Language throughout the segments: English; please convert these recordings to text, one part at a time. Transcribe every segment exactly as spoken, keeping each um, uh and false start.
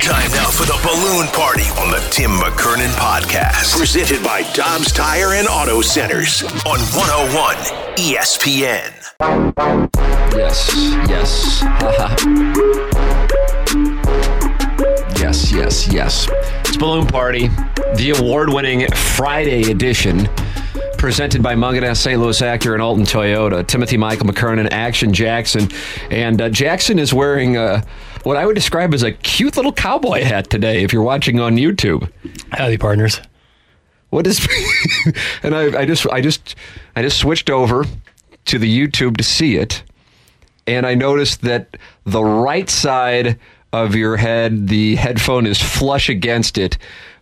Time now for the Balloon Party on the Tim McKernan Podcast. Presented by Dobbs Tire and Auto Centers on one oh one E S P N. Yes, yes. yes, yes, yes. It's Balloon Party, the award-winning Friday edition. Presented by Mungenast Saint Louis Acura and Alton Toyota. Timothy Michael McKernan, Action Jackson. And uh, Jackson is wearing uh, what I would describe as a cute little cowboy hat today, if you're watching on YouTube. Howdy, partners. What is... and I, I just I just, I just switched over to the YouTube to see it, and I noticed that the right side of your head, the headphone is flush against it,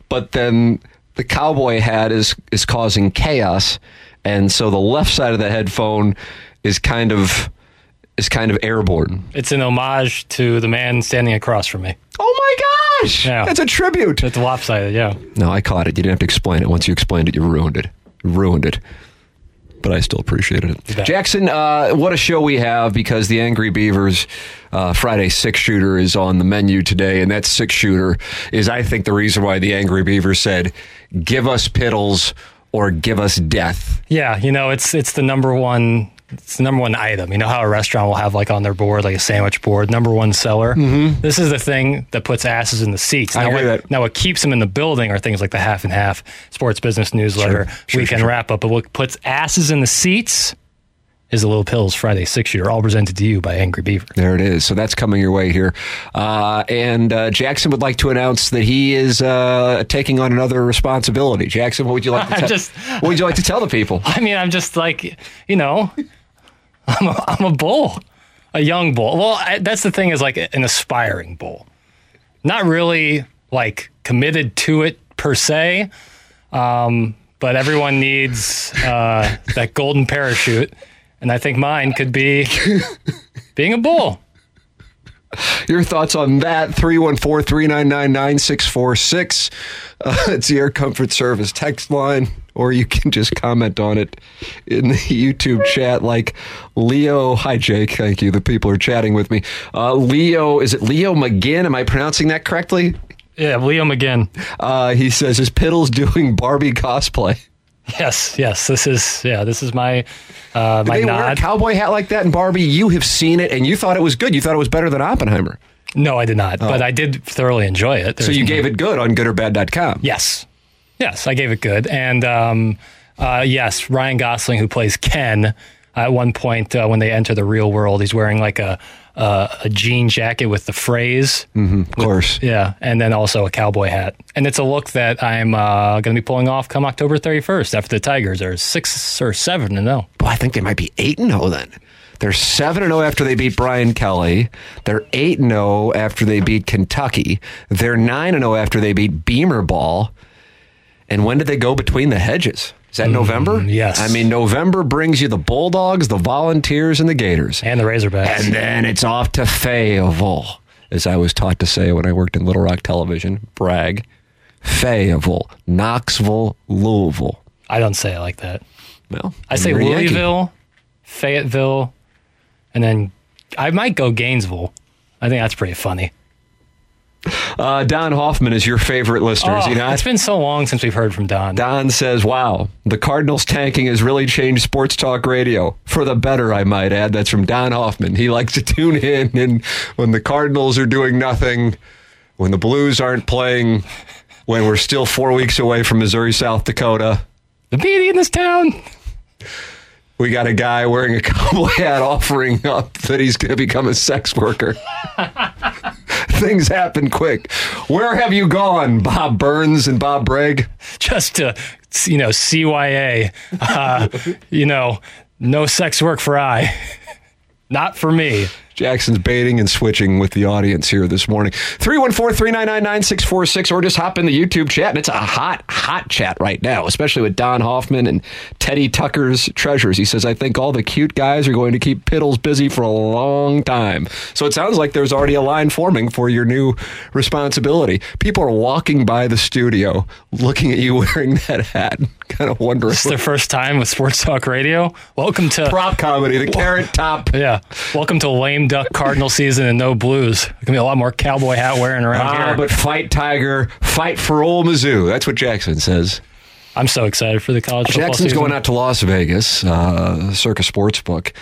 but then... the cowboy hat is, is causing chaos, and so the left side of the headphone is kind of is kind of airborne. It's an homage to the man standing across from me. Oh my gosh! Yeah. That's a tribute. It's lopsided, yeah. No, I caught it. You didn't have to explain it. Once you explained it, you ruined it. You ruined it. But I still appreciated it. Yeah. Jackson, uh, what a show we have, because the Angry Beavers uh, Friday six-shooter is on the menu today, and that six-shooter is, I think, the reason why the Angry Beavers said, give us piddles or give us death. Yeah, you know, it's it's the number one it's the number one item. You know how a restaurant will have like on their board, like a sandwich board, number one seller. Mm-hmm. This is the thing that puts asses in the seats. Now, I hear what, that. Now what keeps them in the building are things like the half and half sports business newsletter, sure, sure, weekend sure. wrap up. But what puts asses in the seats is the Little Pills Friday six-shooter, all presented to you by Angry Beaver. There it is. So that's coming your way here. Uh, and uh, Jackson would like to announce that he is uh, taking on another responsibility. Jackson, what would you like to tell? Just, what would you like to tell the people? I mean, I'm just like, you know, I'm a, I'm a bull, a young bull. Well, I, that's the thing, is like an aspiring bull, not really like committed to it per se, um, but everyone needs uh, that golden parachute. And I think mine could be being a bull. Your thoughts on that, three one four, three nine nine, nine six four six. Uh, it's the Air Comfort Service text line, or you can just comment on it in the YouTube chat like Leo. Hi, Jake. Thank you. The people are chatting with me. Uh, Leo, is it Leo McGinn? Am I pronouncing that correctly? Yeah, Leo McGinn. Uh, he says, is Piddles doing Barbie cosplay? Yes, yes. This is yeah. This is my uh, my they nod. They wear a cowboy hat like that in Barbie. You have seen it, and you thought it was good. You thought it was better than Oppenheimer. No, I did not. Oh. But I did thoroughly enjoy it. There's so you gave it good on good or bad dot com. Yes, yes, I gave it good, and um, uh, yes, Ryan Gosling, who plays Ken, at one point uh, when they enter the real world, he's wearing like a uh, a jean jacket with the phrase, mm-hmm, of course, with, yeah, and then also a cowboy hat, and it's a look that I'm uh, going to be pulling off come October thirty-first after the Tigers are six or seven and zero. Well, I think they might be eight and zero then. They're seven and zero after they beat Brian Kelly. They're eight and zero after they beat Kentucky. They're nine and zero after they beat Beamer Ball. And when did they go between the hedges? Is that mm, November? Yes. I mean, November brings you the Bulldogs, the Volunteers, and the Gators. And the Razorbacks. And then it's off to Fayetteville, as I was taught to say when I worked in Little Rock Television. Brag. Fayetteville, Knoxville, Louisville. I don't say it like that. Well, I say Louisville, Yankee. Fayetteville, and then I might go Gainesville. I think that's pretty funny. Uh, Don Hoffman is your favorite listener, oh, is he not? It's been so long since we've heard from Don. Don says, wow, the Cardinals tanking has really changed sports talk radio. For the better, I might add. That's from Don Hoffman. He likes to tune in and when the Cardinals are doing nothing, when the Blues aren't playing, when we're still four weeks away from Missouri, South Dakota. The beauty in this town. we got a guy wearing a cowboy hat offering up that he's going to become a sex worker. Things happen quick. Where have you gone, Bob Burns and Bob Bragg? Just to, you know, C Y A. Uh, you know, no sex work for I. Not for me. Jackson's baiting and switching with the audience here this morning. three one four, three nine nine, nine six four six, or just hop in the YouTube chat. And it's a hot, hot chat right now, especially with Don Hoffman and Teddy Tucker's treasures. He says, I think all the cute guys are going to keep Piddles busy for a long time. So it sounds like there's already a line forming for your new responsibility. People are walking by the studio looking at you wearing that hat. Kind of wondering. This is their first time with Sports Talk Radio. Welcome to... Prop comedy, the carrot top. Yeah. Welcome to lame duck Cardinal season and no Blues. There's going to be a lot more cowboy hat wearing around ah, here. But fight Tiger, fight for old Mizzou. That's what Jackson says. I'm so excited for the college football Jackson's season. Going out to Las Vegas, uh, Circus Sportsbook,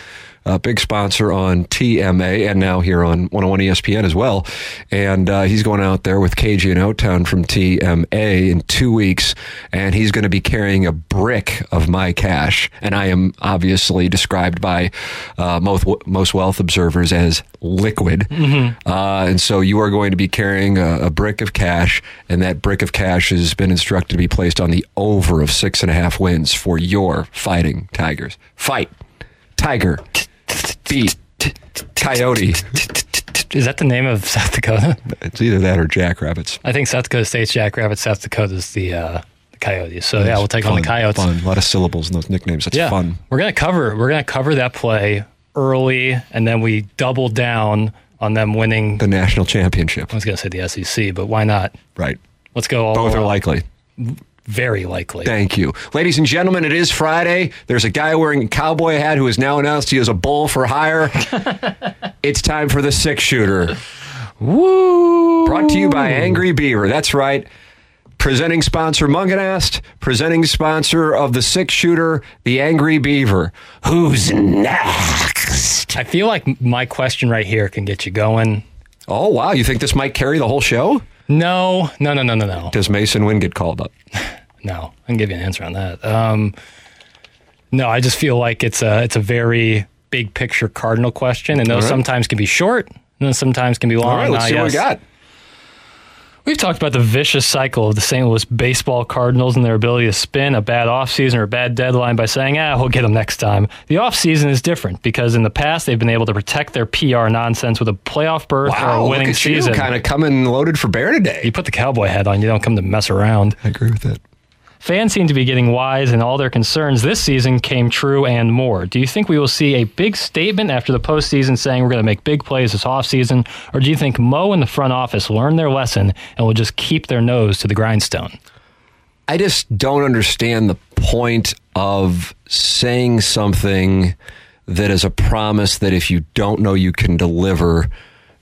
a big sponsor on T M A and now here on one oh one E S P N as well. And uh, he's going out there with K G and O-Town from T M A in two weeks, and he's going to be carrying a brick of my cash. And I am obviously described by uh, most, most wealth observers as liquid. Mm-hmm. Uh, and so you are going to be carrying a, a brick of cash, and that brick of cash has been instructed to be placed on the over of six and a half wins for your Fighting Tigers. Fight, Tiger, beat, Coyote. Is that the name of South Dakota? It's either that or Jackrabbits. I think South Dakota State's Jackrabbits, South Dakota's the, uh, the Coyotes. So, yeah, we'll take on the Coyotes. Fun. A lot of syllables in those nicknames. That's yeah. fun. We're going to cover We're going to cover that play early, and then we double down on them winning the national championship. I was going to say the S E C, but why not? Right. Let's go all Both along. Are likely. Very likely. Thank you. Ladies and gentlemen, it is Friday. There's a guy wearing a cowboy hat who has now announced he is a bull for hire. It's time for the six shooter. Woo! Brought to you by Angry Beaver. That's right. Presenting sponsor Mungenast, presenting sponsor of the six shooter, the Angry Beaver. Who's next? I feel like my question right here can get you going. Oh, wow. You think this might carry the whole show? No, no, no, no, no, no. Does Mason Wynn get called up? No, I can give you an answer on that. Um, no, I just feel like it's a it's a very big picture Cardinal question, and those right. sometimes can be short, and then sometimes can be long. All right, let's uh, see yes. what we got. We've talked about the vicious cycle of the Saint Louis baseball Cardinals and their ability to spin a bad offseason or a bad deadline by saying, ah, we'll get them next time. The offseason is different because in the past they've been able to protect their P R nonsense with a playoff berth wow, or a winning look at season. You kind of coming loaded for bear today. You put the cowboy hat on, you don't come to mess around. I agree with that. Fans seem to be getting wise, and all their concerns this season came true and more. Do you think we will see a big statement after the postseason saying we're going to make big plays this offseason, or do you think Mo and the front office learned their lesson and will just keep their nose to the grindstone? I just don't understand the point of saying something that is a promise that if you don't know you can deliver,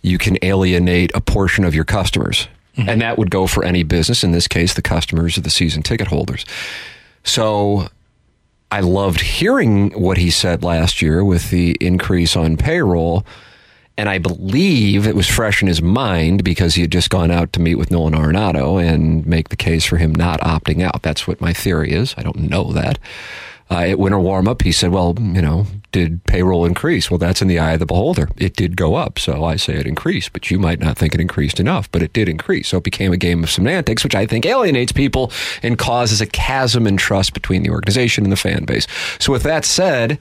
you can alienate a portion of your customers. Mm-hmm. And that would go for any business, in this case, the customers or the season ticket holders. So I loved hearing what he said last year with the increase on payroll. And I believe it was fresh in his mind because he had just gone out to meet with Nolan Arenado and make the case for him not opting out. That's what my theory is. I don't know that. Uh, at winter warm-up, he said, well, you know, did payroll increase? Well, that's in the eye of the beholder. It did go up, so I say it increased, but you might not think it increased enough, but it did increase. So it became a game of semantics, which I think alienates people and causes a chasm in trust between the organization and the fan base. So with that said,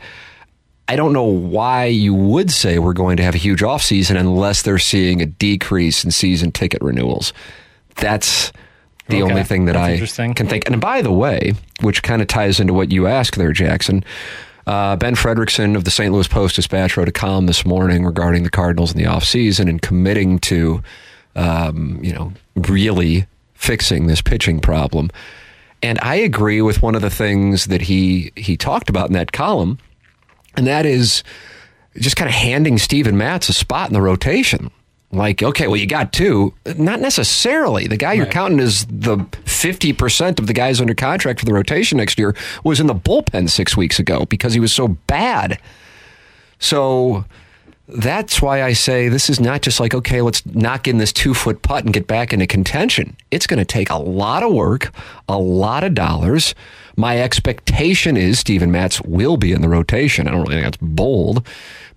I don't know why you would say we're going to have a huge offseason unless they're seeing a decrease in season ticket renewals. That's... The okay. only thing that That's I can think. And by the way, which kind of ties into what you asked there, Jackson, uh, Ben Fredrickson of the Saint Louis Post-Dispatch wrote a column this morning regarding the Cardinals in the offseason and committing to, um, you know, really fixing this pitching problem. And I agree with one of the things that he, he talked about in that column, and that is just kind of handing Steven Matz a spot in the rotation. Like, okay, well, you got two. Not necessarily. The guy right. you're counting as the fifty percent of the guys under contract for the rotation next year was in the bullpen six weeks ago because he was so bad. So That's why I say this is not just like, okay, let's knock in this two-foot putt and get back into contention. It's going to take a lot of work, a lot of dollars. My expectation is Steven Matz will be in the rotation. I don't really think that's bold.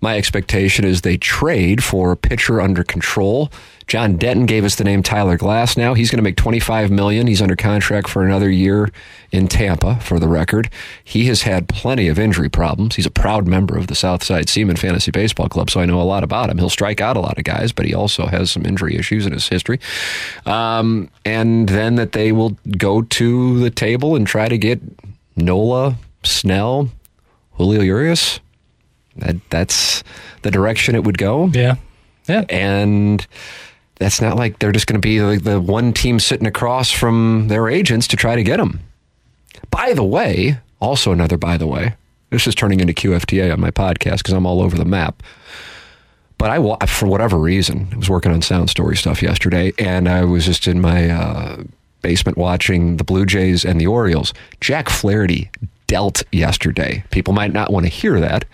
My expectation is they trade for a pitcher under control. John Denton gave us the name Tyler Glass now. He's going to make twenty-five million dollars. He's under contract for another year in Tampa, for the record. He has had plenty of injury problems. He's a proud member of the Southside Seaman Fantasy Baseball Club, so I know a lot about him. He'll strike out a lot of guys, but he also has some injury issues in his history. Um, and then that they will go to the table and try to get Nola, Snell, Julio Urias. That, that's the direction it would go. Yeah. Yeah. And that's not like they're just going to be the, the one team sitting across from their agents to try to get them. By the way, also another by the way, this is turning into Q F T A on my podcast because I'm all over the map. But I, for whatever reason, I was working on Sound Story stuff yesterday, and I was just in my uh, basement watching the Blue Jays and the Orioles. Jack Flaherty dealt yesterday. People might not want to hear that.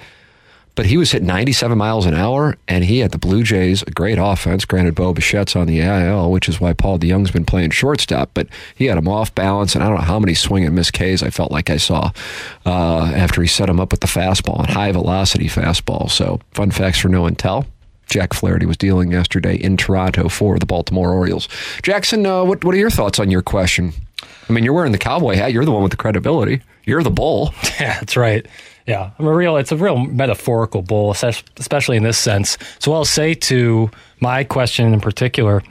But he was hit ninety-seven miles an hour, and he had the Blue Jays, a great offense. Granted, Bo Bichette's on the I L, which is why Paul DeYoung's been playing shortstop, but he had him off balance, and I don't know how many swing and miss Ks I felt like I saw uh, after he set him up with the fastball, and high-velocity fastball. So, fun facts for no and tell. Jack Flaherty was dealing yesterday in Toronto for the Baltimore Orioles. Jackson, uh, what, what are your thoughts on your question? I mean, you're wearing the cowboy hat. You're the one with the credibility. You're the bull. Yeah, that's right. Yeah, I'm a real. It's a real metaphorical bull, especially in this sense. So I'll say to my question in particular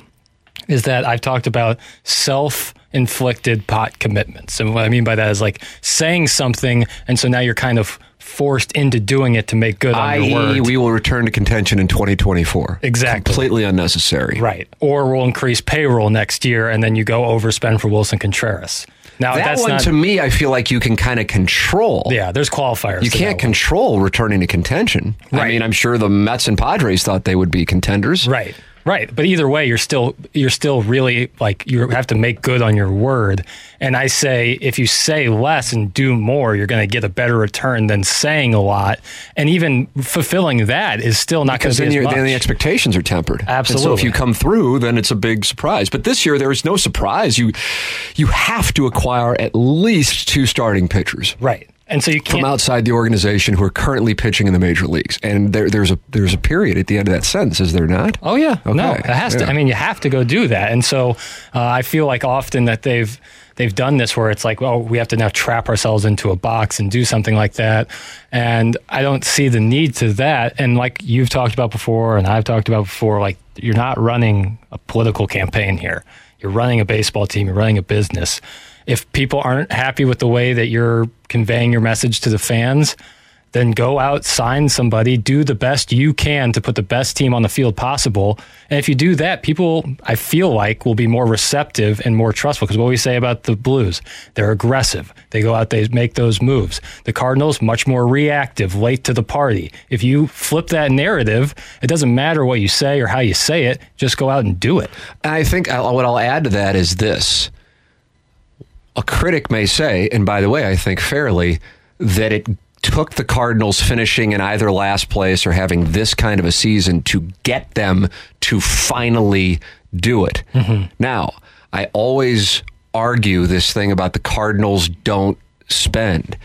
is that I've talked about self-inflicted pot commitments, and what I mean by that is like saying something, and so now you're kind of forced into doing it to make good on I E your word. We will return to contention in twenty twenty-four. Exactly. Completely unnecessary. Right. Or we'll increase payroll next year, and then you go overspend for Wilson Contreras. Now, that that's one, not, to me, I feel like you can kind of control. Yeah, there's qualifiers. You can't control returning to contention. Right. I mean, I'm sure the Mets and Padres thought they would be contenders. Right, right. But either way, you're still you're still really, like, you have to make good on your word. And I say, if you say less and do more, you're going to get a better return than saying a lot. And even fulfilling that is still not going to be as much. Because then the expectations are tempered. Absolutely. And so if you come through, then it's a big surprise. But this year, there is no surprise. You you have to acquire at least two starting pitchers. Right. And so you can't, from outside the organization who are currently pitching in the major leagues, and there, there's a there's a period at the end of that sentence, is there not? Oh yeah, okay. No, it has yeah. to. I mean, you have to go do that, and so uh, I feel like often that they've they've done this where it's like, well, we have to now trap ourselves into a box and do something like that, and I don't see the need to that. And like you've talked about before, and I've talked about before, like you're not running a political campaign here. You're running a baseball team. You're running a business. If people aren't happy with the way that you're conveying your message to the fans, then go out, sign somebody, do the best you can to put the best team on the field possible. And if you do that, people, I feel like, will be more receptive and more trustful. Because what we say about the Blues, they're aggressive. They go out, they make those moves. The Cardinals, much more reactive, late to the party. If you flip that narrative, it doesn't matter what you say or how you say it, just go out and do it. And I think what I'll add to that is this. A critic may say, and by the way, I think fairly, that it took the Cardinals finishing in either last place or having this kind of a season to get them to finally do it. Mm-hmm. Now, I always argue this thing about the Cardinals don't spend.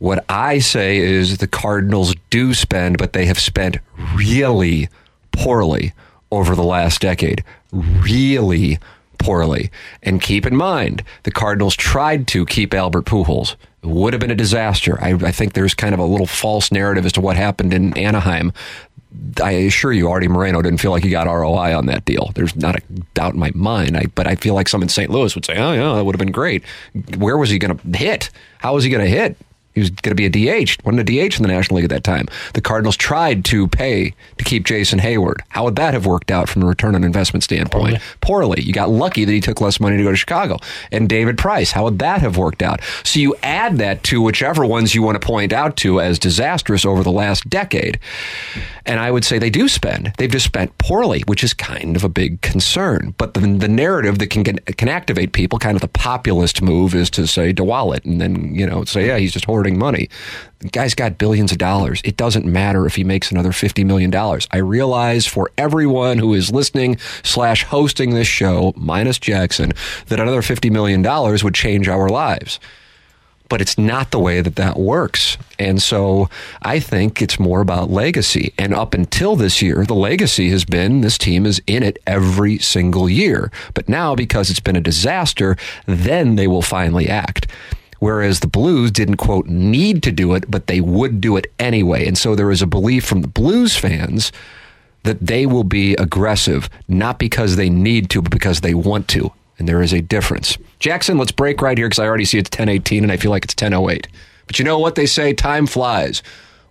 What I say is the Cardinals do spend, but they have spent really poorly over the last decade. Really poorly. And keep in mind, the Cardinals tried to keep Albert Pujols. It would have been a disaster. I, I think there's kind of a little false narrative as to what happened in Anaheim. I assure you, Artie Moreno didn't feel like he got R O I on that deal. There's not a doubt in my mind. I, but I feel like some in Saint Louis would say, oh, yeah, that would have been great. Where was he going to hit? How was he going to hit? He was going to be a D H. Wasn't a D H in the National League at that time. The Cardinals tried to pay to keep Jason Hayward. How would that have worked out from a return on investment standpoint? Poorly. Poorly. You got lucky that he took less money to go to Chicago. And David Price, how would that have worked out? So you add that to whichever ones you want to point out to as disastrous over the last decade. And I would say they do spend. They've just spent poorly, which is kind of a big concern. But the, the narrative that can, can activate people, kind of the populist move, is to say, DeWallet, and then, you know, say, yeah, he's just hoarding hoarding money. The guy's got billions of dollars. It doesn't matter if he makes another fifty million dollars. I realize for everyone who is listening slash hosting this show, minus Jackson, that another fifty million dollars would change our lives. But it's not the way that that works. And so I think it's more about legacy. And up until this year, the legacy has been this team is in it every single year. But now, because it's been a disaster, then they will finally act. Whereas the Blues didn't, quote, need to do it, but they would do it anyway. And so there is a belief from the Blues fans that they will be aggressive, not because they need to, but because they want to. And there is a difference. Jackson, let's break right here because I already see it's ten eighteen and I feel like it's ten oh eight. But you know what they say? Time flies.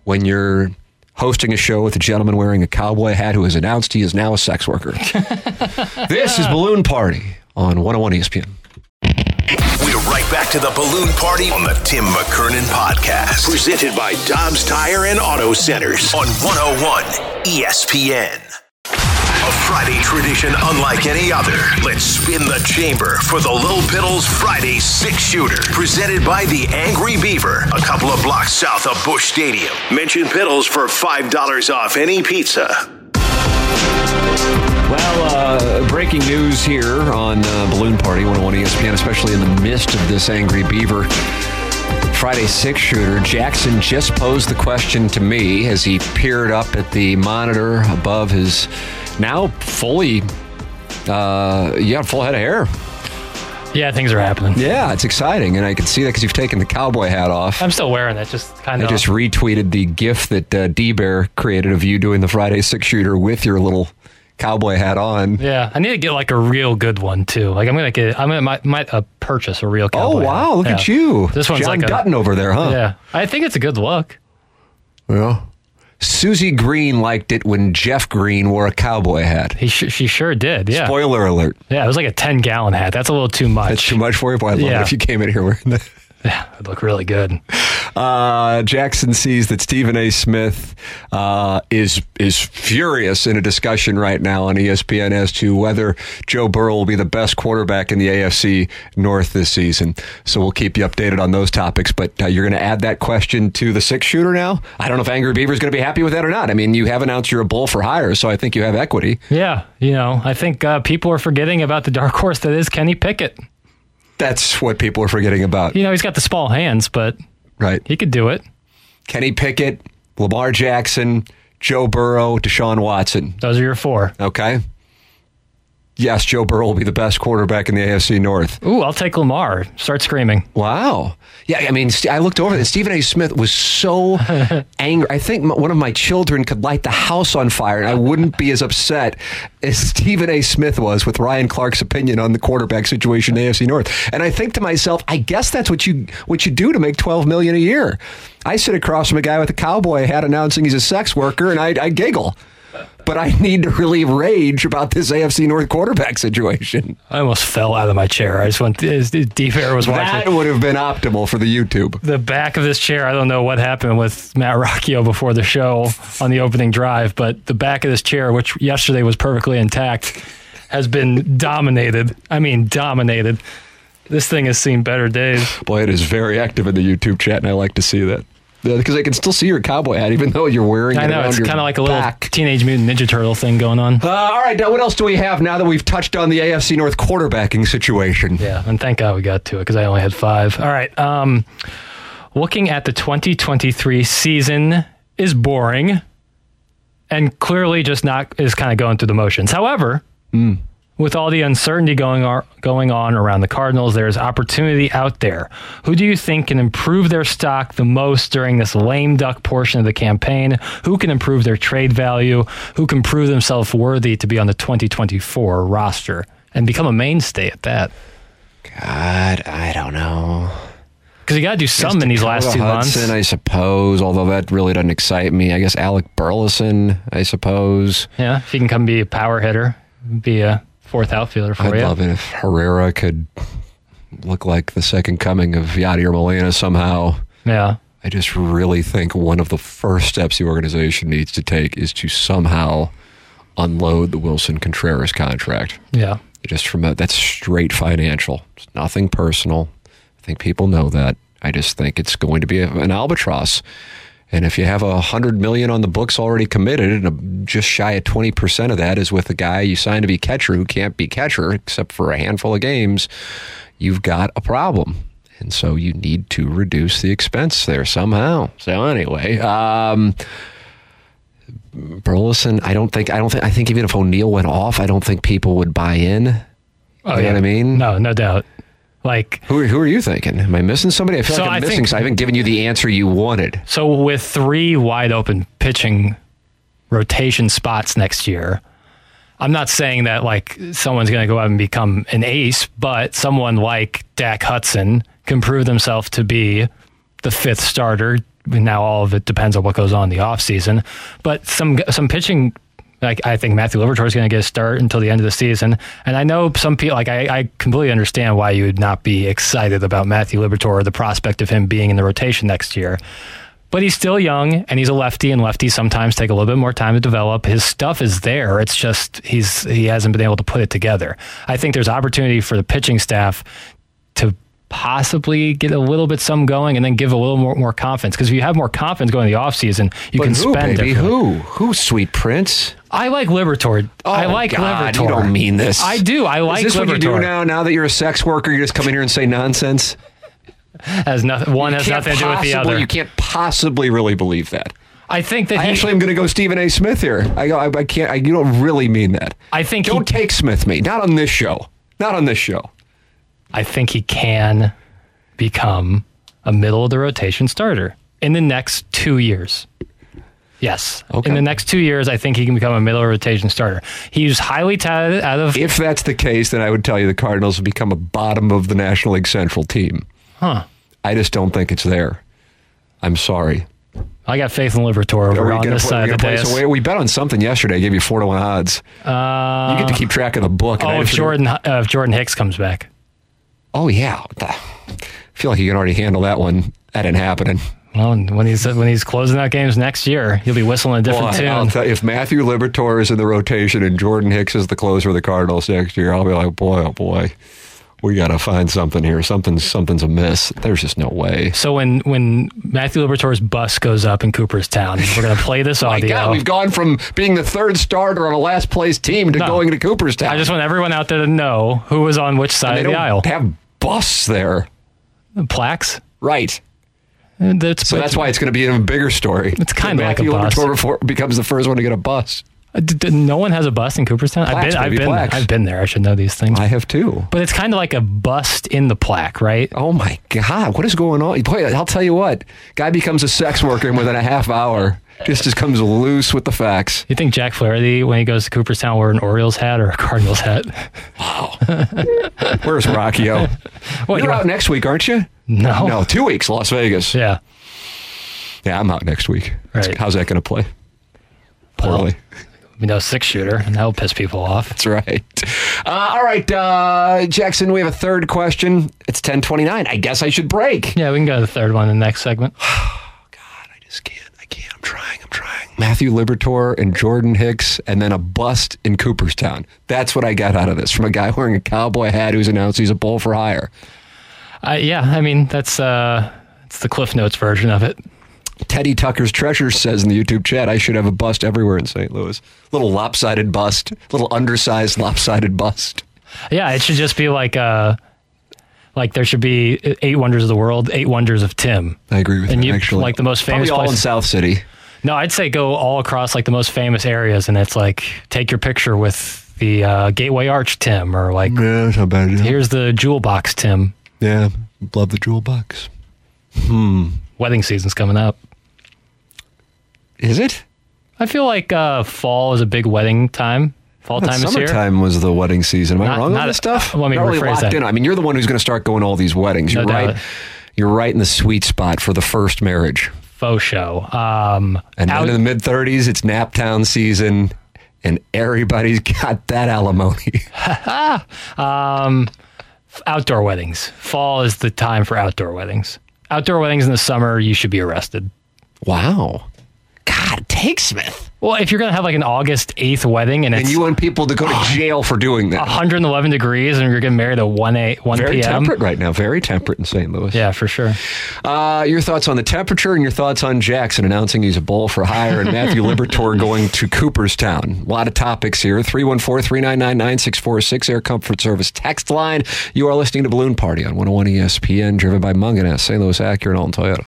When you're hosting a show with a gentleman wearing a cowboy hat who has announced he is now a sex worker. This is Balloon Party on one oh one E S P N. We're right back to the Balloon Party on the Tim McKernan Podcast. Presented by Dobbs Tire and Auto Centers on one oh one E S P N. A Friday tradition unlike any other. Let's spin the chamber for the Lil Piddles Friday six-shooter. Presented by the Angry Beaver, a couple of blocks south of Busch Stadium. Mention Piddles for five dollars off any pizza. Well, uh, breaking news here on uh, Balloon Party one oh one E S P N, especially in the midst of this Angry Beaver Friday six-shooter. Jackson just posed the question to me as he peered up at the monitor above his now fully, uh, yeah, full head of hair. Yeah, things are happening. Yeah, it's exciting, and I can see that because you've taken the cowboy hat off. I'm still wearing it, just kind of. I just retweeted the GIF that uh, D-Bear created of you doing the Friday six-shooter with your little cowboy hat on. Yeah, I need to get like a real good one too. Like I'm gonna get, I'm gonna might, might uh, purchase a real cowboy. Oh wow, hat. Look yeah. at you! This one's John like Dutton a, over there, huh? Yeah, I think it's a good look. Yeah. Susie Green liked it when Jeff Green wore a cowboy hat. He sh- she sure did, yeah. Spoiler alert. Yeah, it was like a ten-gallon hat. That's a little too much. That's too much for you? Boy, I'd love yeah. it if you came in here wearing that. Yeah, it'd look really good. Uh, Jackson sees that Stephen A. Smith uh, is is furious in a discussion right now on E S P N as to whether Joe Burrow will be the best quarterback in the A F C North this season. So we'll keep you updated on those topics. But uh, you're going to add that question to the six-shooter now? I don't know if Angry Beaver's going to be happy with that or not. I mean, you have announced you're a bull for hire, so I think you have equity. Yeah, you know, I think uh, people are forgetting about the dark horse that is Kenny Pickett. That's what people are forgetting about. You know, he's got the small hands, but right. he could do it. Kenny Pickett, Lamar Jackson, Joe Burrow, Deshaun Watson. Those are your four. Okay. Yes, Joe Burrow will be the best quarterback in the A F C North. Ooh, I'll take Lamar. Start screaming. Wow. Yeah, I mean, I looked over and Stephen A. Smith was so angry. I think one of my children could light the house on fire, and I wouldn't be as upset as Stephen A. Smith was with Ryan Clark's opinion on the quarterback situation in the A F C North. And I think to myself, I guess that's what you what you do to make twelve million dollars a year. I sit across from a guy with a cowboy hat announcing he's a sex worker, and I, I giggle. But I need to really rage about this A F C North quarterback situation. I almost fell out of my chair. I just went, D-Fair was watching. That would have been optimal for the YouTube. The back of this chair, I don't know what happened with Matt Rocchio before the show on the opening drive, but the back of this chair, which yesterday was perfectly intact, has been dominated. I mean, dominated. This thing has seen better days. Boy, it is very active in the YouTube chat, and I like to see that. Because I can still see your cowboy hat, even though you're wearing it. I know, it's kind of like a little Teenage Mutant Ninja Turtle thing going on. Uh, all right, now what else do we have now that we've touched on the A F C North quarterbacking situation? Yeah, and thank God we got to it because I only had five. All right, um, looking at the twenty twenty-three season is boring and clearly just not is kind of going through the motions. However, mm. with all the uncertainty going on, going on around the Cardinals, there's opportunity out there. Who do you think can improve their stock the most during this lame duck portion of the campaign? Who can improve their trade value? Who can prove themselves worthy to be on the twenty twenty-four roster and become a mainstay at that? God, I don't know. Because you got to do some in these last two months. Hudson, I suppose, although that really doesn't excite me. I guess Alec Burleson, I suppose. Yeah, if he can come be a power hitter, be a fourth outfielder for I'd you. I'd love it if Herrera could look like the second coming of Yadier Molina somehow. Yeah. I just really think one of the first steps the organization needs to take is to somehow unload the Wilson Contreras contract. Yeah. Just from a, that's straight financial. It's nothing personal. I think people know that. I just think it's going to be a, an albatross. And if you have a hundred million on the books already committed, and just shy of twenty percent of that is with a guy you signed to be catcher who can't be catcher except for a handful of games, you've got a problem. And so you need to reduce the expense there somehow. So anyway, um, Burleson, I don't think, I don't think, I think even if O'Neill went off, I don't think people would buy in. You oh, know yeah. what I mean? No, no doubt. Like who? Who are you thinking? Am I missing somebody? I feel so like I'm I missing. Think, so I haven't given you the answer you wanted. So with three wide open pitching rotation spots next year, I'm not saying that like someone's going to go out and become an ace, but someone like Dak Hudson can prove themselves to be the fifth starter. Now all of it depends on what goes on in the offseason. But some some pitching. Like I think Matthew Liberatore is going to get a start until the end of the season, and I know some people. Like I, I completely understand why you would not be excited about Matthew Liberatore or the prospect of him being in the rotation next year. But he's still young, and he's a lefty, and lefties sometimes take a little bit more time to develop. His stuff is there; it's just he's he hasn't been able to put it together. I think there's opportunity for the pitching staff to possibly get a little bit some going and then give a little more, more confidence. Because if you have more confidence going in the offseason, you but can who, spend it. Who? Who, sweet prince? I like Liberatore. Oh, I like God, Liberatore. You don't mean this. I do. I like Liberatore. Is this Liberatore. What you do now, now that you're a sex worker, you just come in here and say nonsense? Has nothing. One you has nothing possibly, to do with the other. You can't possibly really believe that. I think that I he, actually am going to go Stephen A. Smith here. I, I, I can't. I, you don't really mean that. I think Don't he, take Smith me. Not on this show. Not on this show. I think he can become a middle-of-the-rotation starter in the next two years. Yes. Okay. In the next two years, I think he can become a middle-of-rotation starter. He's highly touted out of... If that's the case, then I would tell you the Cardinals have become a bottom-of-the-National League Central team. Huh. I just don't think it's there. I'm sorry. I got faith in Liberatore over on this side of the dais. So we bet on something yesterday. I gave you four to one odds. Uh, you get to keep track of the book. Oh, if Jordan, uh, if Jordan Hicks comes back. Oh, yeah. I feel like you can already handle that one. That ain't happening. Well, when he's when he's closing out games next year, he'll be whistling a different well, tune. I'll tell you, if Matthew Liberatore is in the rotation and Jordan Hicks is the closer of the Cardinals next year, I'll be like, boy, oh, boy, we got to find something here. Something's, something's amiss. There's just no way. So when, when Matthew Liberatore's bus goes up in Cooperstown, we're going to play this audio. My God, we've gone from being the third starter on a last-place team to no, going to Cooperstown. I just want everyone out there to know who was on which side of the aisle. They don't have bus there. Plaques? Right. That's, so that's why it's going to be a bigger story. It's kind of like a bus. Liberatore becomes the first one to get a bus. Uh, d- d- no one has a bus in Cooperstown? Plaques, I've, been, I've, been, I've been there. I should know these things. I have too. But it's kind of like a bust in the plaque, right? Oh my God. What is going on? Boy, I'll tell you what. Guy becomes a sex worker and within a half hour. Just just comes loose with the facts. You think Jack Flaherty, when he goes to Cooperstown, wear an Orioles hat or a Cardinals hat? Wow. Where's Rocchio? What, You're you out next week, aren't you? No. No, two weeks, Las Vegas. Yeah. Yeah, I'm out next week. Right. How's that going to play? Poorly. Well, you know, six shooter, and that'll piss people off. That's right. Uh, all right, uh, Jackson, we have a third question. It's ten twenty-nine. I guess I should break. Yeah, we can go to the third one in the next segment. Oh, God, I just can't. I can't. I'm trying. I'm trying. Matthew Liberatore and Jordan Hicks, and then a bust in Cooperstown. That's what I got out of this from a guy wearing a cowboy hat who's announced he's a bull for hire. Uh, yeah, I mean, that's, uh, that's the Cliff Notes version of it. Teddy Tucker's Treasure says in the YouTube chat, I should have a bust everywhere in Saint Louis. Little lopsided bust, little undersized lopsided bust. Yeah, it should just be like, uh, like there should be eight wonders of the world, eight wonders of Tim. I agree with and that, you. Actually, like the most famous probably all places. In South City. No, I'd say go all across like the most famous areas, and it's like take your picture with the uh, Gateway Arch, Tim, or like yeah, that's not bad, yeah. Here's the Jewel Box, Tim. Yeah, love the Jewel Box. Hmm. Wedding season's coming up. Is it? I feel like uh, fall is a big wedding time. Fall time is here. Summertime was the wedding season. Am I not, wrong on this stuff? Uh, well, I mean, not really locked that. In. I mean, you're the one who's going to start going to all these weddings. No you're doubt. Right. You're right in the sweet spot for the first marriage. Faux show. Um, and out, then in the mid thirties, it's nap town season, and everybody's got that alimony. um, outdoor weddings. Fall is the time for outdoor weddings. Outdoor weddings in the summer, you should be arrested. Wow. God, take Smith. Well, if you're going to have like an August eighth wedding and, and it's... And you want people to go to jail for doing that. one eleven degrees and you're getting married at one, eight, one very p m. Very temperate right now. Very temperate in Saint Louis. Yeah, for sure. Uh, your thoughts on the temperature and your thoughts on Jackson announcing he's a bull for hire and Matthew Liberatore going to Cooperstown. A lot of topics here. three one four, three nine nine, nine six four six Air Comfort Service text line. You are listening to Balloon Party on one oh one E S P N, driven by Mungenast, Saint Louis Acura, and Alton Toyota.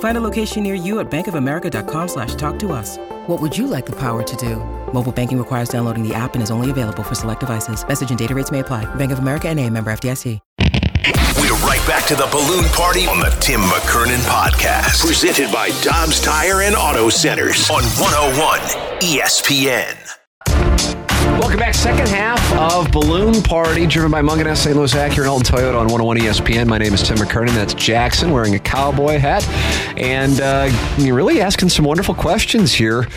Find a location near you at bankofamerica.com slash talk to us. What would you like the power to do? Mobile banking requires downloading the app and is only available for select devices. Message and data rates may apply. Bank of America N A, member F D I C. We're right back to the Balloon Party on the Tim McKernan Podcast. Presented by Dobbs Tire and Auto Centers on one oh one E S P N. Welcome back. Second half of Balloon Party, driven by Mungenast Saint Louis Acura and Alton Toyota on one oh one E S P N. My name is Tim McKernan. That's Jackson wearing a cowboy hat. And uh, you're really asking some wonderful questions here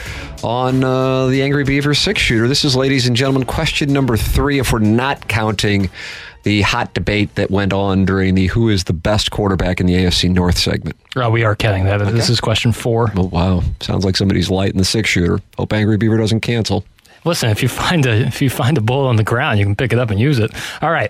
on uh, the Angry Beaver six-shooter. This is, ladies and gentlemen, question number three, if we're not counting the hot debate that went on during the who is the best quarterback in the A F C North segment. Oh, we are counting that. Okay. This is question four. Oh, wow. Sounds like somebody's light in the six-shooter. Hope Angry Beaver doesn't cancel. Listen, if you find a if you find a bull on the ground, you can pick it up and use it. All right.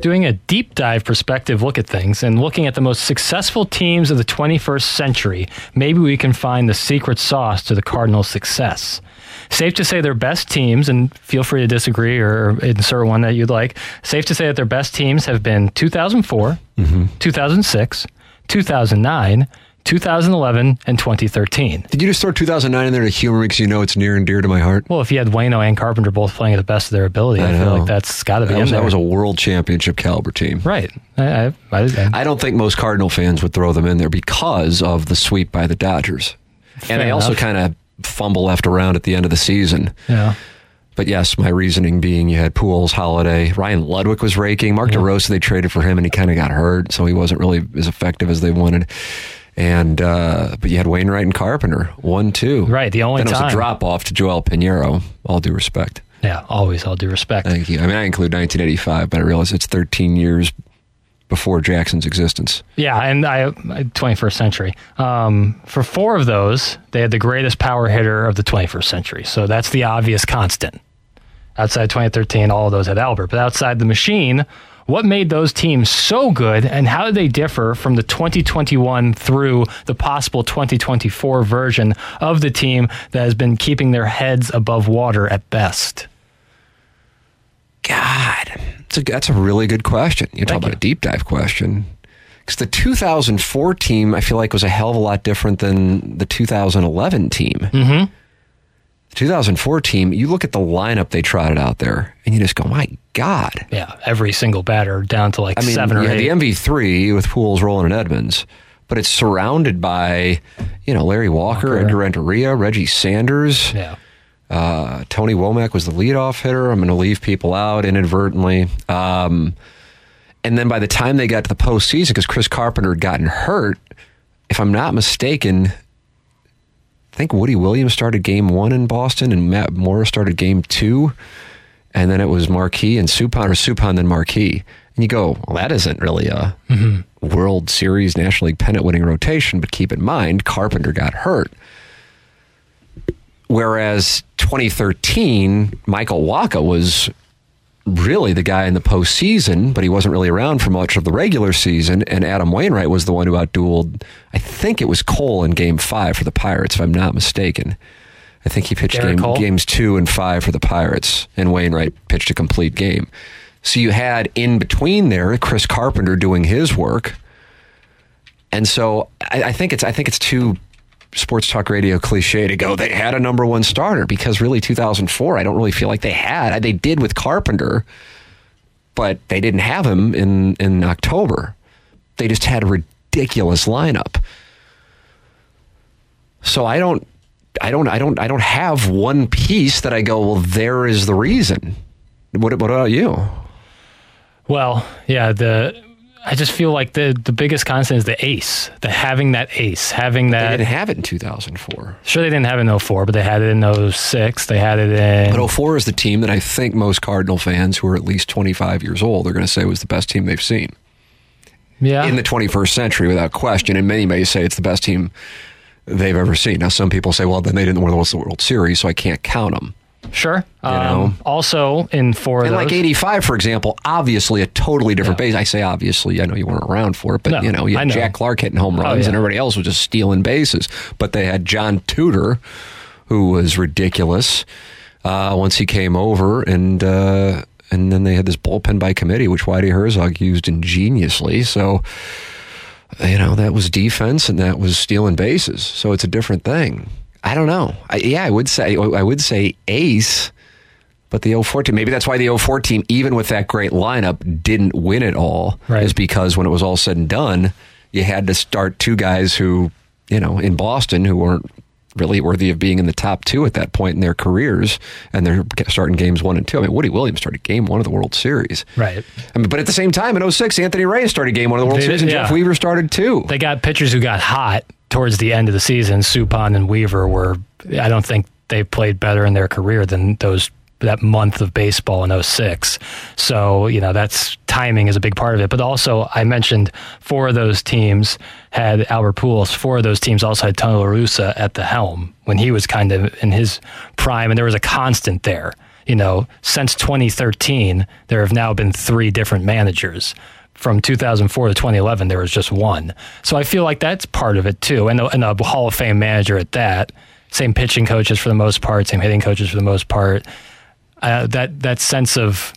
Doing a deep dive perspective look at things and looking at the most successful teams of the twenty-first century, maybe we can find the secret sauce to the Cardinals' success. Safe to say their best teams, and feel free to disagree or insert one that you'd like, safe to say that their best teams have been two thousand four, mm-hmm. two thousand six, two thousand nine, two thousand eleven, and twenty thirteen. Did you just throw two thousand nine in there to humor me because you know it's near and dear to my heart? Well, if you had Waino and Carpenter both playing at the best of their ability, I, I feel like that's got to be that in was, there. That was a world championship caliber team. Right. I, I, I, I don't think most Cardinal fans would throw them in there because of the sweep by the Dodgers. Fair and they enough. Also kind of fumble left around at the end of the season. Yeah. But yes, my reasoning being you had Pujols, Holiday, Ryan Ludwig was raking, Mark yeah. DeRosa, they traded for him and he kind of got hurt, so he wasn't really as effective as they wanted. And uh, but you had Wainwright and Carpenter, one, two. Right, the only time. Then it was time. A drop-off to Joel Pinheiro, all due respect. Yeah, always all due respect. Thank you. I mean, I include nineteen eighty-five, but I realize it's thirteen years before Jackson's existence. Yeah, and I twenty-first century. Um, for four of those, they had the greatest power hitter of the twenty-first century. So that's the obvious constant. Outside twenty thirteen, all of those had Albert. But outside the machine... What made those teams so good, and how do they differ from the twenty twenty-one through the possible twenty twenty-four version of the team that has been keeping their heads above water at best? God, that's a, that's a really good question. You're talking about a deep dive question. Because the two thousand four team, I feel like, was a hell of a lot different than the two thousand eleven team. Mm-hmm. The two thousand four team, you look at the lineup they trotted out there, and you just go, my God. Yeah, every single batter down to like I mean, seven or yeah, eight. The M V three with Pujols, Rowland, and Edmonds, but it's surrounded by, you know, Larry Walker, Walker. Edgar Renteria, Reggie Sanders. Yeah. Uh, Tony Womack was the leadoff hitter. I'm going to leave people out inadvertently. Um, and then by the time they got to the postseason, because Chris Carpenter had gotten hurt, if I'm not mistaken... I think Woody Williams started game one in Boston and Matt Morris started game two. And then it was Marquis and Suppan or Suppan then Marquis. And you go, well, that isn't really a mm-hmm. World Series National League pennant winning rotation. But keep in mind, Carpenter got hurt. Whereas twenty thirteen, Michael Wacha was really the guy in the postseason, but he wasn't really around for much of the regular season. And Adam Wainwright was the one who outdueled, I think it was Cole in game five for the Pirates, if I'm not mistaken. I think he pitched game, games two and five for the Pirates, and Wainwright pitched a complete game. So you had in between there Chris Carpenter doing his work. And so I, I think it's I think it's too sports talk radio cliche to go, they had a number one starter, because really two thousand four, I don't really feel like they had. They did with Carpenter, but they didn't have him in, in October. They just had a ridiculous lineup. So I don't, I don't, I don't, I don't have one piece that I go, well, there is the reason. What, what about you? Well, yeah, the I just feel like the the biggest constant is the ace, the having that ace, having that. They didn't have it in two thousand four. Sure, they didn't have it in oh four, but they had it in oh six. They had it in. But oh four is the team that I think most Cardinal fans who are at least twenty-five years old are going to say was the best team they've seen. Yeah. In the twenty-first century, without question, and many may say it's the best team they've ever seen. Now, some people say, well, then they didn't win the World Series, so I can't count them. Sure. Um, you know? Also, in four of and those, like eighty-five, for example, obviously a totally different yeah. base. I say obviously. I know you weren't around for it, but no, you know, you had know. Jack Clark hitting home runs, oh, yeah. and everybody else was just stealing bases. But they had John Tudor, who was ridiculous uh, once he came over, and uh, and then they had this bullpen by committee, which Whitey Herzog used ingeniously. So, you know, that was defense, and that was stealing bases. So it's a different thing. I don't know. I, yeah, I would say I would say ace, but the oh four team, maybe that's why the oh four team, even with that great lineup, didn't win it all, right. Is because when it was all said and done, you had to start two guys who, you know, in Boston who weren't really worthy of being in the top two at that point in their careers, and they're starting games one and two. I mean, Woody Williams started game one of the World Series. Right. I mean, but at the same time, in oh six, Anthony Reyes started game one of the World they, Series, and yeah. Jeff Weaver started two. They got pitchers who got hot towards the end of the season. Suppan and Weaver were, I don't think they played better in their career than those that month of baseball in oh six. So, you know, that's timing is a big part of it. But also, I mentioned four of those teams had Albert Pujols. Four of those teams also had Tony La Russa at the helm when he was kind of in his prime, and there was a constant there. You know, since twenty thirteen, there have now been three different managers. From two thousand four to twenty eleven, there was just one. So I feel like that's part of it, too. And a, and a Hall of Fame manager at that. Same pitching coaches for the most part, same hitting coaches for the most part. Uh, that that sense of...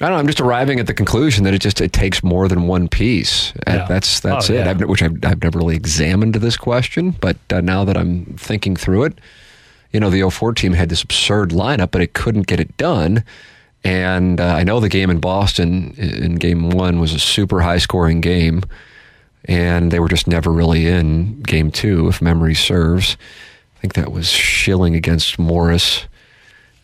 I don't know, I'm just arriving at the conclusion that it just it takes more than one piece. Yeah. That's that's oh, it, yeah. I've, which I've, I've never really examined this question, but uh, now that I'm thinking through it, you know, the oh four team had this absurd lineup, but it couldn't get it done. And uh, I know the game in Boston in game one was a super high-scoring game, and they were just never really in game two, if memory serves. I think that was Schilling against Morris.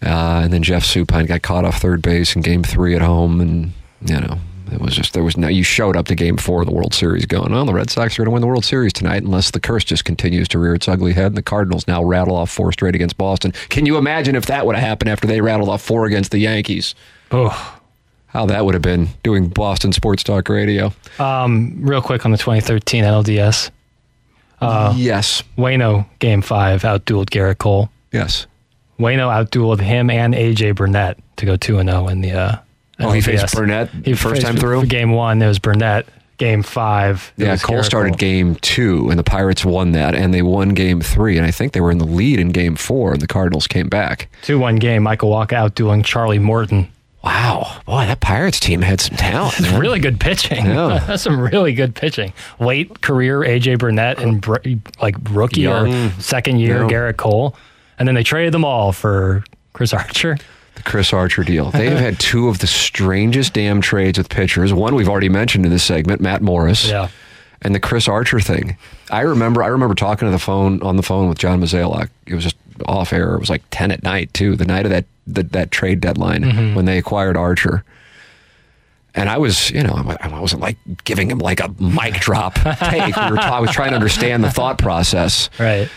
Uh, and then Jeff Suppan got caught off third base in game three at home, and you know it was just there was no. You showed up to game four of the World Series going, "Oh, the Red Sox are going to win the World Series tonight," unless the curse just continues to rear its ugly head. And the Cardinals now rattle off four straight against Boston. Can you imagine if that would have happened after they rattled off four against the Yankees? Oh, how that would have been doing Boston Sports Talk Radio. Um, real quick on the twenty thirteen N L D S. Uh, yes, Waino game five outdueled Garrett Cole. Yes. Waino outdueled him and A J Burnett to go two and zero in the. Uh, oh, he faced Burnett he first faced time through. Game one, it was Burnett. Game five, it yeah, was Cole Garrett started Cole. Game two, and the Pirates won that, and they won game three, and I think they were in the lead in game four, and the Cardinals came back. two one game. Michael Wacha outdueling Charlie Morton. Wow, boy, that Pirates team had some talent. That's really good pitching. Yeah. That's some really good pitching. Late career A J Burnett and like rookie Young. Or second year yeah. Garrett Cole. And then they traded them all for Chris Archer. The Chris Archer deal. They have had two of the strangest damn trades with pitchers. One we've already mentioned in this segment, Matt Morris. Yeah. And the Chris Archer thing. I remember I remember talking to the phone on the phone with John Mozeliak. It was just off air. It was like ten at night, too, the night of that the, that trade deadline mm-hmm. when they acquired Archer. And I was, you know, I wasn't like giving him like a mic drop take. We were t- I was trying to understand the thought process. Right.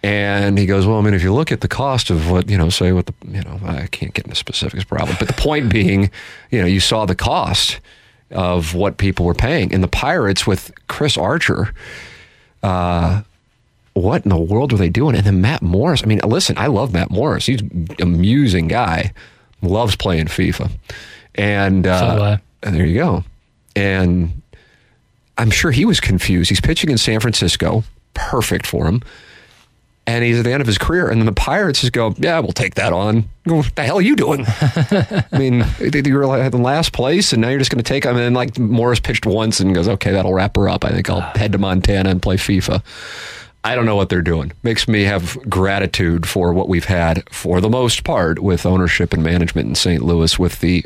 And he goes, well, I mean, if you look at the cost of what, you know, say what the, you know, I can't get into specifics probably, but the point being, you know, you saw the cost of what people were paying. And the Pirates with Chris Archer, uh, what in the world were they doing? And then Matt Morris, I mean, listen, I love Matt Morris. He's an amusing guy, loves playing FIFA. And, uh, so, uh, and there you go. And I'm sure he was confused. He's pitching in San Francisco, perfect for him. And he's at the end of his career. And then the Pirates just go, yeah, we'll take that on. What the hell are you doing? I mean, you were in last place, and now you're just going to take him. And then, like, Morris pitched once and goes, okay, that'll wrap her up. I think I'll head to Montana and play FIFA. I don't know what they're doing. Makes me have gratitude for what we've had, for the most part, with ownership and management in Saint Louis with the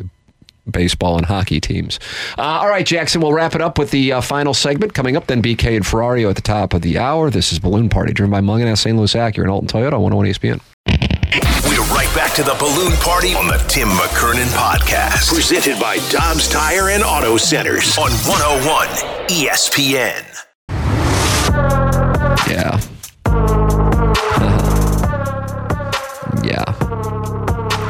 baseball and hockey teams. Uh, all right, Jackson, we'll wrap it up with the uh, final segment coming up. Then B K and Ferrario at the top of the hour. This is Balloon Party, driven by Mungenast Saint Louis Acura and Alton Toyota, one oh one E S P N. We're right back to the Balloon Party on the Tim McKernan Podcast. Presented by Dobbs Tire and Auto Centers on one oh one E S P N. Yeah. Uh-huh. Yeah.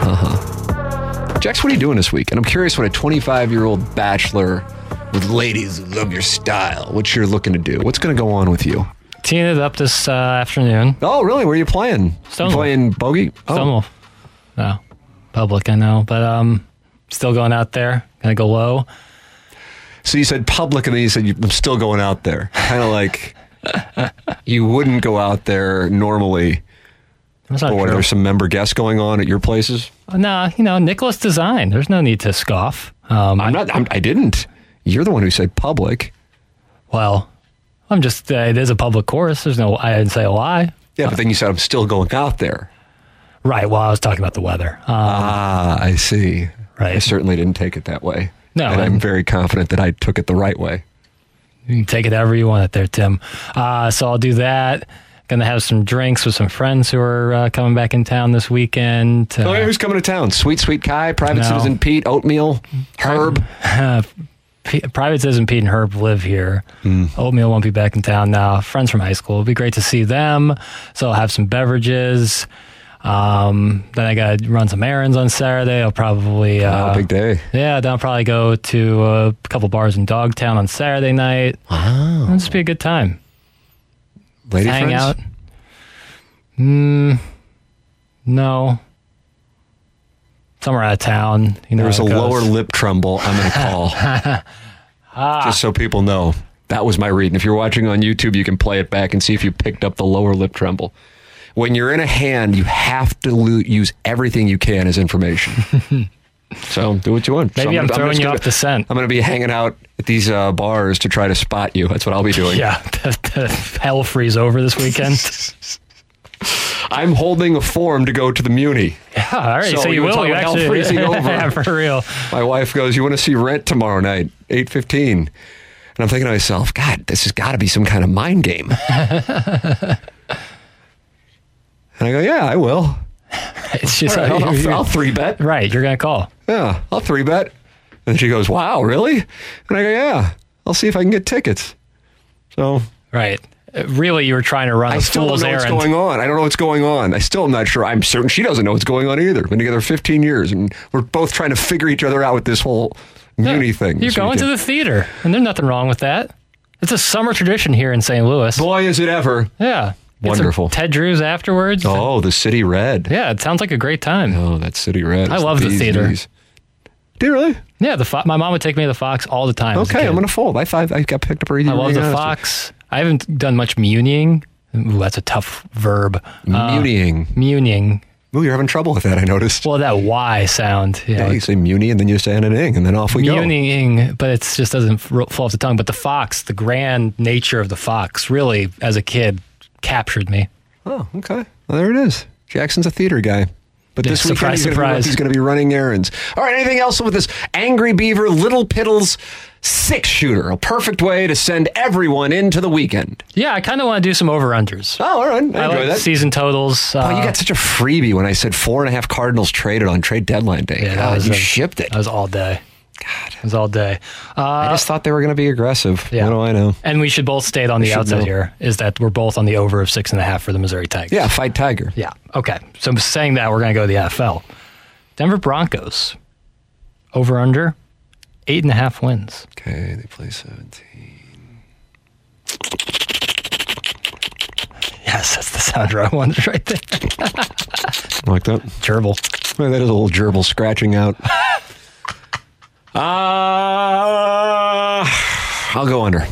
Uh-huh. Jax, what are you doing this week? And I'm curious what a twenty-five-year-old bachelor with ladies who love your style, what you're looking to do. What's going to go on with you? Teeing it up this uh, afternoon. Oh, really? Where are you playing? Stonewall. You playing bogey? Oh. Stonewall. No. Public, I know. But um, still going out there. Going to go low. So you said public, and then you said, I'm still going out there. Kind of like you wouldn't go out there normally. That's not true. Or there's some member guests going on at your places? No, nah, you know, Nicholas Design. There's no need to scoff. Um, I'm not, I'm, I didn't. You're the one who said public. Well, I'm just, uh, it is a public course. There's no, I didn't say a lie. Yeah, but then you said, I'm still going out there. Right. Well, I was talking about the weather. Um, ah, I see. Right. I certainly didn't take it that way. No. And I'm very confident that I took it the right way. You can take it however you want it there, Tim. Uh, so I'll do that. Going to have some drinks with some friends who are uh, coming back in town this weekend. Uh, oh, yeah, who's coming to town? Sweet, sweet Kai, Private no. Citizen Pete, Oatmeal, Herb. Private Citizen Pete and Herb live here. Mm. Oatmeal won't be back in town now. Friends from high school. It'll be great to see them. So I'll have some beverages. Um, then I got to run some errands on Saturday. I'll probably... Uh, oh, big day. Yeah, then I'll probably go to a couple bars in Dogtown on Saturday night. Wow. It'll just be a good time. Lady Hang friends? out. Mm, no. Somewhere out of town. You know, there was a lower lip tremble. I'm going to call. ah. Just so people know. That was my read. And if you're watching on YouTube, you can play it back and see if you picked up the lower lip tremble. When you're in a hand, you have to lo- use everything you can as information. So do what you want. Maybe so I'm, I'm throwing I'm you gonna, off the scent. I'm going to be hanging out at these uh, bars to try to spot you. That's what I'll be doing. Yeah. The, the hell freeze over this weekend. I'm holding a form to go to the Muni. Yeah, all right. So, so you will. You actually, hell freezing over. Yeah, for real. My wife goes, you want to see Rent tomorrow night, eight fifteen. And I'm thinking to myself, God, this has got to be some kind of mind game. And I go, yeah, I will. It's just, right, I'll, I'll, I'll three bet. Right, you're going to call. Yeah, I'll three bet. And she goes, wow, really? And I go, yeah, I'll see if I can get tickets. So Right. Really, you were trying to run a fool's errand. I still don't know what's going on. I don't know what's going on. I still am not sure. I'm certain she doesn't know what's going on either. We've been together fifteen years, and we're both trying to figure each other out with this whole Muni yeah, thing. You're going weekend. to the theater, and there's nothing wrong with that. It's a summer tradition here in Saint Louis. Boy, is it ever. Yeah. Wonderful. Ted Drew's afterwards. Oh, the City Red. Yeah, it sounds like a great time. Oh, that City Red. I it's love the, the theater. Bees. Do you really? Yeah, the Fo- my mom would take me to the Fox all the time. Okay, I'm going to fold. I thought I got picked up pretty I love the Fox. I haven't done much mutinying. Ooh, that's a tough verb. Mutinying. Uh, mutinying. Ooh, you're having trouble with that, I noticed. Well, that Y sound. You yeah, know, you say muni, and then you say an ing, and then off we mutinying, go. Mutinying, but it just doesn't fall off the tongue. But the Fox, the grand nature of the Fox, really, as a kid, captured me. Oh, okay. Well, there it is. Jackson's a theater guy. But yeah, this surprise, weekend surprise. he's going to be running errands. All right, anything else with this Angry Beaver Little Piddles six-shooter? A perfect way to send everyone into the weekend. Yeah, I kind of want to do some over-unders. Oh, all right. I, I enjoy like that. Season totals. Uh, oh, you got such a freebie when I said four and a half Cardinals traded on trade deadline day. Yeah, God, you a, shipped it. That was all day. God. It was all day. Uh, I just thought they were going to be aggressive. Yeah. What do I know? And we should both state on we the outset know. here is that we're both on the over of six and a half for the Missouri Tigers. Yeah, fight Tiger. Yeah. Okay. So saying that, we're going to go to the N F L. Denver Broncos, over under, eight and a half wins. Okay, they play seventeen. Yes, that's the sounder I wanted right there. Like that? Gerbil. Well, that is a little gerbil scratching out. Uh, I'll go under.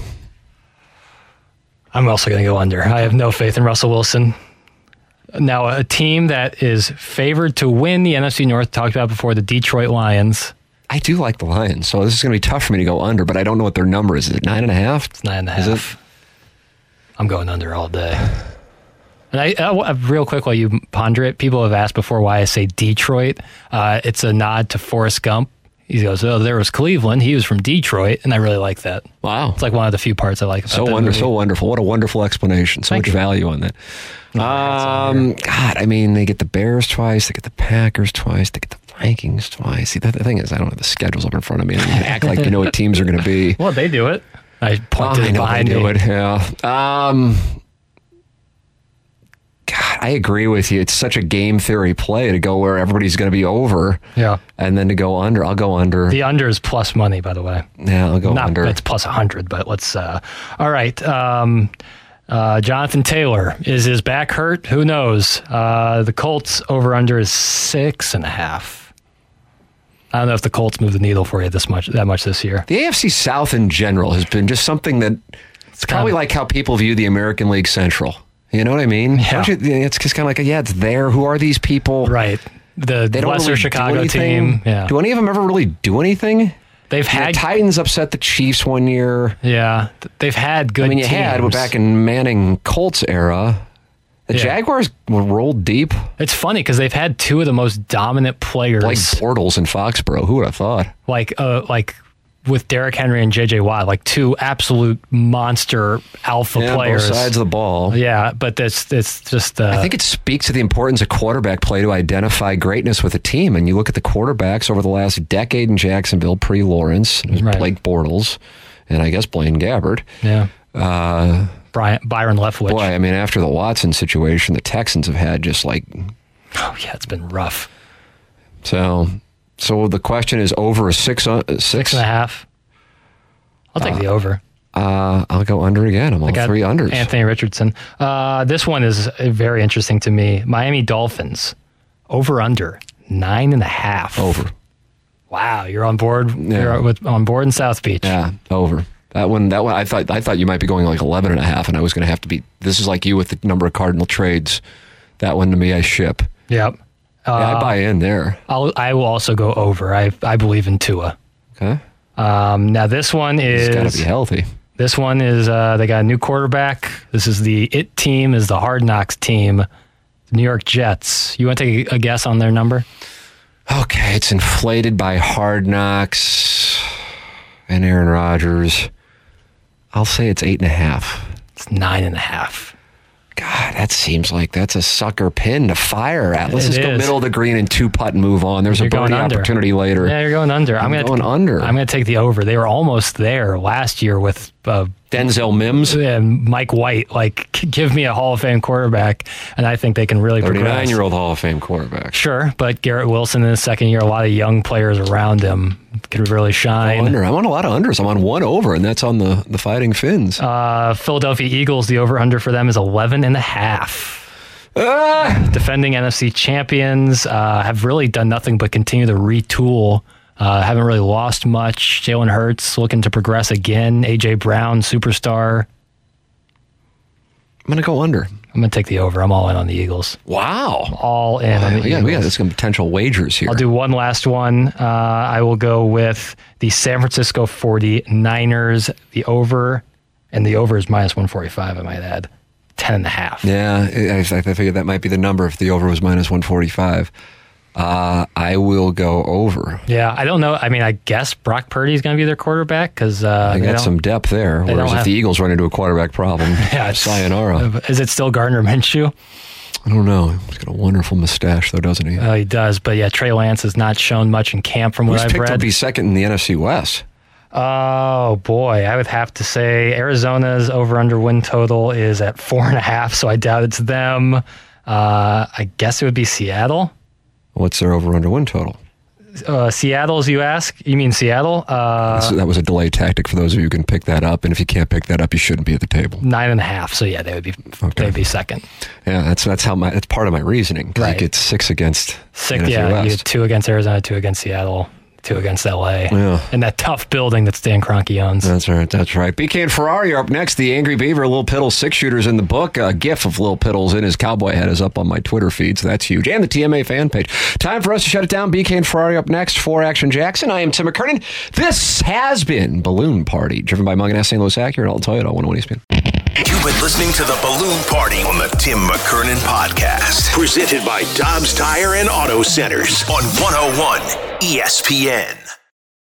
I'm also going to go under. I have no faith in Russell Wilson. Now, a team that is favored to win the N F C North, talked about before, the Detroit Lions. I do like the Lions, so this is going to be tough for me to go under, but I don't know what their number is. Is it nine and a half? It's nine and a half. Is it? I'm going under all day. And I, I, real quick while you ponder it, people have asked before why I say Detroit. Uh, it's a nod to Forrest Gump. He goes, oh, there was Cleveland. He was from Detroit, and I really like that. Wow. It's like one of the few parts I like about so that wonder, So wonderful. What a wonderful explanation. So Thank much you. value on that. No, um, God, I mean, they get the Bears twice, they get the Packers twice, they get the Vikings twice. See, the, the thing is, I don't have the schedules up in front of me. I can act like you know what teams are going to be. Well, they do it. I pointed oh, I know behind they do me. it, yeah. Um... God, I agree with you. It's such a game theory play to go where everybody's going to be over, yeah, and then to go under. I'll go under. The under is plus money, by the way. Yeah, I'll go Not, under. It's plus a hundred, but let's. Uh, all right, um, uh, Jonathan Taylor, is his back hurt? Who knows? Uh, the Colts over under is six and a half. I don't know if the Colts move the needle for you this much, that much this year. The A F C South in general has been just something that it's probably like how people view the American League Central. You know what I mean? Yeah. You, it's just kind of like, yeah, it's there. Who are these people? Right. The they don't lesser really Chicago team. Yeah. Do any of them ever really do anything? They've had the Titans upset the Chiefs one year. Yeah. They've had good teams. I mean, you teams. had back in Manning Colts era. The yeah. Jaguars were rolled deep. It's funny because they've had two of the most dominant players. Like Bortles and Foxborough. Who would have thought? Like, uh, like. with Derrick Henry and J J Watt, like two absolute monster alpha yeah, players. Both sides of the ball. Yeah, but it's, it's just... Uh, I think it speaks to the importance of quarterback play to identify greatness with a team. And you look at the quarterbacks over the last decade in Jacksonville, pre-Lawrence, right. Blake Bortles, and I guess Blaine Gabbert. Yeah. Uh, Brian, Byron Leftwich. Boy, I mean, after the Watson situation, the Texans have had just like... Oh, yeah, it's been rough. So... So the question is over a six, uh, six? Six and a half. I'll take uh, the over. Uh, I'll go under again. I'm on three unders. Anthony Richardson. Uh, this one is very interesting to me. Miami Dolphins. Over under. Nine and a half. Over. Wow, you're on board. Yeah. You're with, on board in South Beach. Yeah, over. That one, that one, I thought I thought you might be going like eleven and a half, and I was going to have to be, this is like you with the number of Cardinal trades. That one to me, I ship. Yep. Uh, yeah, I buy in there. I'll, I will also go over. I I believe in Tua. Okay. Um, now this one is... He's got to be healthy. This one is, uh, they got a new quarterback. This is the IT team, is the Hard Knocks team. New York Jets. You want to take a guess on their number? Okay, it's inflated by Hard Knocks and Aaron Rodgers. I'll say it's eight and a half. It's nine and a half. God, that seems like that's a sucker pin to fire at. Let's it just go is. middle of the green and two putt and move on. There's you're a birdie opportunity later. Yeah, you're going under. I'm, I'm going gonna, under. I'm going to take the over. They were almost there last year with uh, Denzel Mims and Mike White. Like, give me a Hall of Fame quarterback, and I think they can really progress. thirty-nine-year-old Hall of Fame quarterback. Sure, but Garrett Wilson in his second year, a lot of young players around him could really shine. Under. I'm on a lot of unders. I'm on one over, and that's on the, the Fighting Finns. Uh, Philadelphia Eagles, the over-under for them is eleven and a half. Ah! Defending N F C champions uh, have really done nothing but continue to retool. Uh, haven't really lost much. Jalen Hurts looking to progress again. A J Brown, superstar. I'm going to go under. I'm going to take the over. I'm all in on the Eagles. Wow. I'm all in oh, on the yeah, Eagles. We got some potential wagers here. I'll do one last one. Uh, I will go with the San Francisco forty-niners, the over, and the over is minus one forty-five, I might add. ten and a half. Yeah, I, I figured that might be the number if the over was minus one forty-five. Uh, I will go over. Yeah, I don't know. I mean, I guess Brock Purdy is going to be their quarterback because uh, they got some depth there. Whereas if the Eagles run into a quarterback problem, yeah, sayonara. Is it still Gardner Minshew? I don't know. He's got a wonderful mustache, though, doesn't he? Oh, he does. But yeah, Trey Lance has not shown much in camp from what I've read. He's picked up, he's second in the N F C West. Oh, boy. I would have to say Arizona's over-under win total is at four and a half, so I doubt it's them. Uh, I guess it would be Seattle. What's their over-under win total? Uh, Seattle's, you ask? You mean Seattle? Uh, so that was a delay tactic for those of you who can pick that up, and if you can't pick that up, you shouldn't be at the table. Nine and a half, so yeah, they would be okay. They'd be second. Yeah, that's that's how my that's part of my reasoning. Right. You get six against six. N F C yeah, West. You get two against Arizona, two against Seattle, two against L A, yeah. And that tough building that Stan Kroenke owns. That's right, that's right. B K and Ferrari are up next. The Angry Beaver, Lil Piddle, six shooters in the book. A gif of Lil Piddle's in his cowboy hat is up on my Twitter feed, so that's huge. And the T M A fan page. Time for us to shut it down. B K and Ferrari up next for Action Jackson. I am Tim McKernan. This has been Balloon Party, driven by Mungenast Saint Louis Acura and Alton Toyota, one oh one E S P N. You've been listening to the Balloon Party on the Tim McKernan Podcast, presented by Dobbs Tire and Auto Centers on one oh one E S P N.